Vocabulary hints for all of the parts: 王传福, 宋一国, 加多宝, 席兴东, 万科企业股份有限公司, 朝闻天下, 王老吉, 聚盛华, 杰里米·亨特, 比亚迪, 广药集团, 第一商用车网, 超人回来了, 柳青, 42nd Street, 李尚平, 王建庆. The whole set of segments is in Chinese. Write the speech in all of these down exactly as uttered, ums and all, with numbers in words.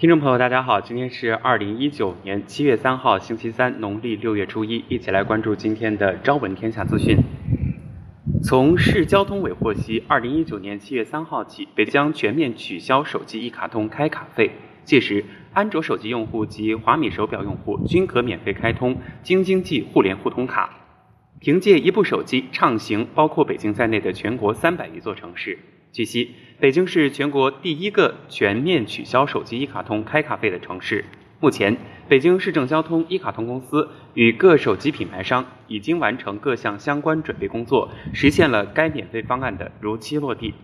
听众朋友大家好，今天是二零一九年七月三号星期三，农历六月初一，一起来关注今天的朝闻天下资讯。从市交通委获悉，二零一九年七月三号起，北京将全面取消手机一卡通开卡费，届时安卓手机用户及华米手表用户均可免费开通京津冀互联互通卡，凭借一部手机畅行包括北京在内的全国三百余座城市。据悉，北京是全国第一个全面取消手机一卡通开卡费的城市。目前，北京市政交通一卡通公司与各手机品牌商已经完成各项相关准备工作，实现了该免费方案的如期落地。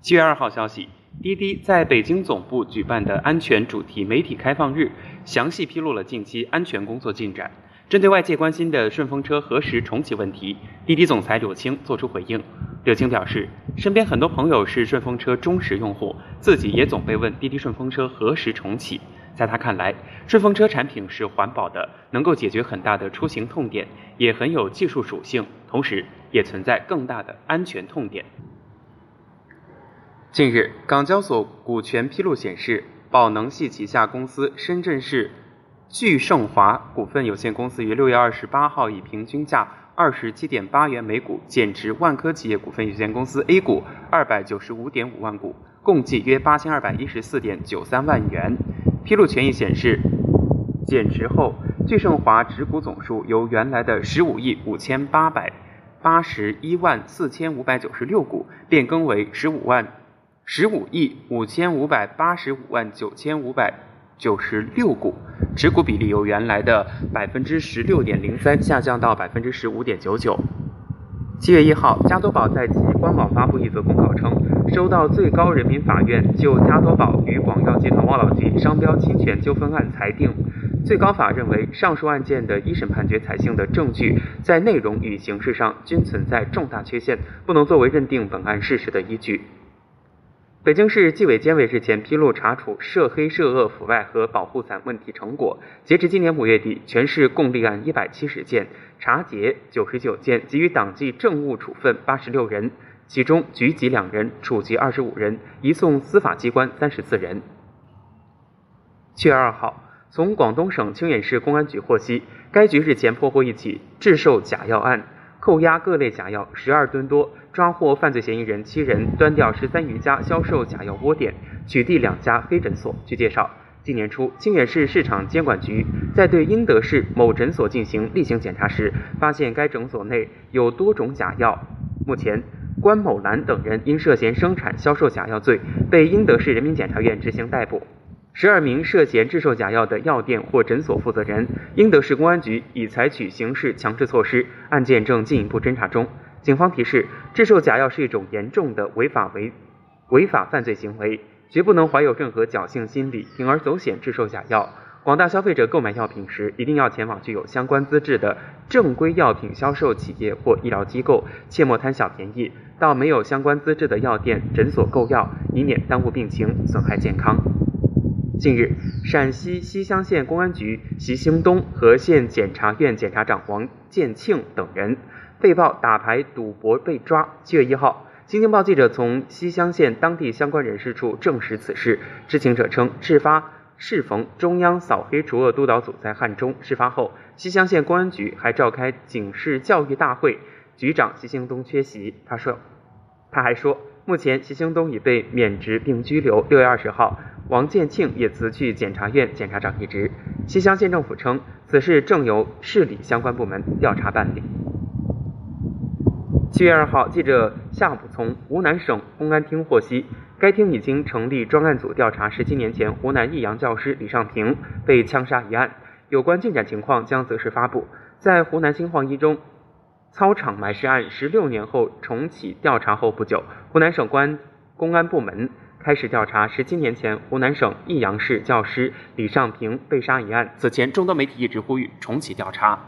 七月二号消息，滴滴在北京总部举办的安全主题媒体开放日，详细披露了近期安全工作进展。针对外界关心的顺风车何时重启问题，滴滴总裁柳青作出回应。柳青表示，身边很多朋友是顺风车忠实用户，自己也总被问滴滴顺风车何时重启。在他看来，顺风车产品是环保的，能够解决很大的出行痛点，也很有技术属性，同时也存在更大的安全痛点。近日，港交所股权披露显示，宝能系旗下公司深圳市聚盛华股份有限公司于六月二十八号以平均价 二十七点八元每股减持万科企业股份有限公司 A 股 二百九十五点五万股，共计约 八千二百一十四点九三万元。披露权益显示，减持后聚盛华持股总数由原来的十五亿五千八百八十一万四千五百九十六股变更为十五亿五千五百八十五万九千五百九十六股，持股比例由原来的 百分之十六点零三 下降到 百分之十五点九九。 七月一号，加多宝在其官网发布一则公告称，收到最高人民法院就加多宝与广药集团王老吉商标侵权纠纷案裁定，最高法认为上述案件的一审判决采信的证据在内容与形式上均存在重大缺陷，不能作为认定本案事实的依据。北京市纪委监委日前披露查处涉黑涉恶腐败和保护伞问题成果，截至今年五月底，全市共立案一百七十件，查结九十九件，给予党纪政务处分八十六人，其中局级两人，处级二十五人，移送司法机关三十四人。七月二号，从广东省清远市公安局获悉，该局日前破获一起制售假药案，扣押各类假药十二吨多，抓获犯罪嫌疑人七人，端掉十三余家销售假药窝点，取缔两家黑诊所。据介绍，今年初，清远市市场监管局在对英德市某诊所进行例行检查时，发现该诊所内有多种假药。目前，关某兰等人因涉嫌生产、销售假药罪，被英德市人民检察院执行逮捕。十二名涉嫌制售假药的药店或诊所负责人，英德市公安局已采取刑事强制措施，案件正进一步侦查中。警方提示，制售假药是一种严重的违法违违法犯罪行为，绝不能怀有任何侥幸心理，铤而走险制售假药。广大消费者购买药品时，一定要前往具有相关资质的正规药品销售企业或医疗机构，切莫贪小便宜，到没有相关资质的药店、诊所购药，以免耽误病情，损害健康。近日，陕西西乡县公安局席兴东和县检察院检察长王建庆等人被曝打牌赌博被抓。七月一号，新京报记者从西乡县当地相关人士处证实此事。知情者称，事发适逢中央扫黑除恶督导组在汉中，事发后，西乡县公安局还召开警示教育大会，局长席兴东缺席。他说，他还说，目前席兴东已被免职并拘留。六月二十号。王建庆也辞去检察院检察长一职。西乡县政府称，此事正由市里相关部门调查办理。七月二号，记者夏武从湖南省公安厅获悉，该厅已经成立专案组调查十七年前湖南益阳教师李尚平被枪杀一案，有关进展情况将择时发布。在湖南新晃一中操场埋尸案十六年后重启调查后不久，湖南省公安公安部门开始调查十七年前湖南省益阳市教师李尚平被杀一案。此前，众多媒体一直呼吁重启调查。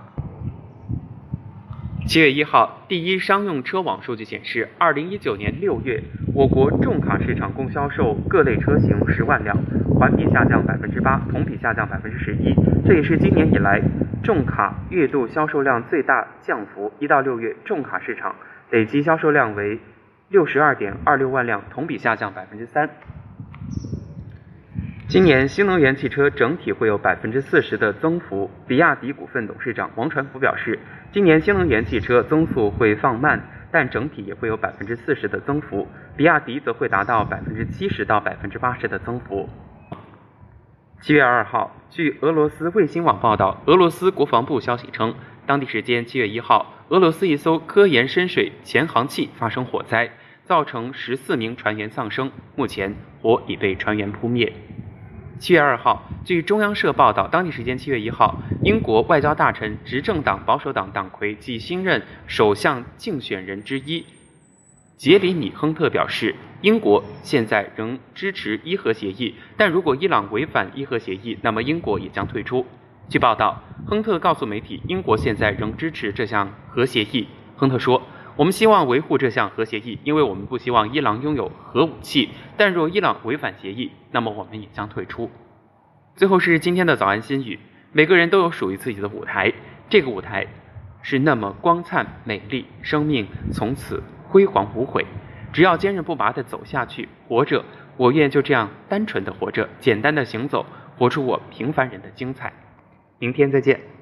七月一号，第一商用车网数据显示，二零一九年六月，我国重卡市场共销售各类车型十万辆，环比下降 百分之八， 同比下降 百分之十一， 这也是今年以来重卡月度销售量最大降幅。一到六月，重卡市场累计销售量为六十二点二六万辆，同比下降百分之三。今年新能源汽车整体会有 百分之四十 的增幅，比亚迪股份董事长王传福表示，今年新能源汽车增速会放慢，但整体也会有 百分之四十 的增幅，比亚迪则会达到 百分之七十 到 百分之八十 的增幅。七月二号，据俄罗斯卫星网报道，俄罗斯国防部消息称，当地时间七月一号，俄罗斯一艘科研深水潜航器发生火灾，造成十四名船员丧生，目前火已被船员扑灭。七月二号，据中央社报道，当地时间七月一号，英国外交大臣、执政党保守党党魁及新任首相竞选人之一杰里米·亨特表示，英国现在仍支持伊核协议，但如果伊朗违反伊核协议，那么英国也将退出。据报道，亨特告诉媒体，英国现在仍支持这项核协议。亨特说，我们希望维护这项核协议，因为我们不希望伊朗拥有核武器，但若伊朗违反协议，那么我们也将退出。最后是今天的早安心语，每个人都有属于自己的舞台，这个舞台是那么光灿美丽，生命从此辉煌无悔。只要坚韧不拔地走下去，活着，我愿就这样单纯地活着，简单地行走，活出我平凡人的精彩。明天再见。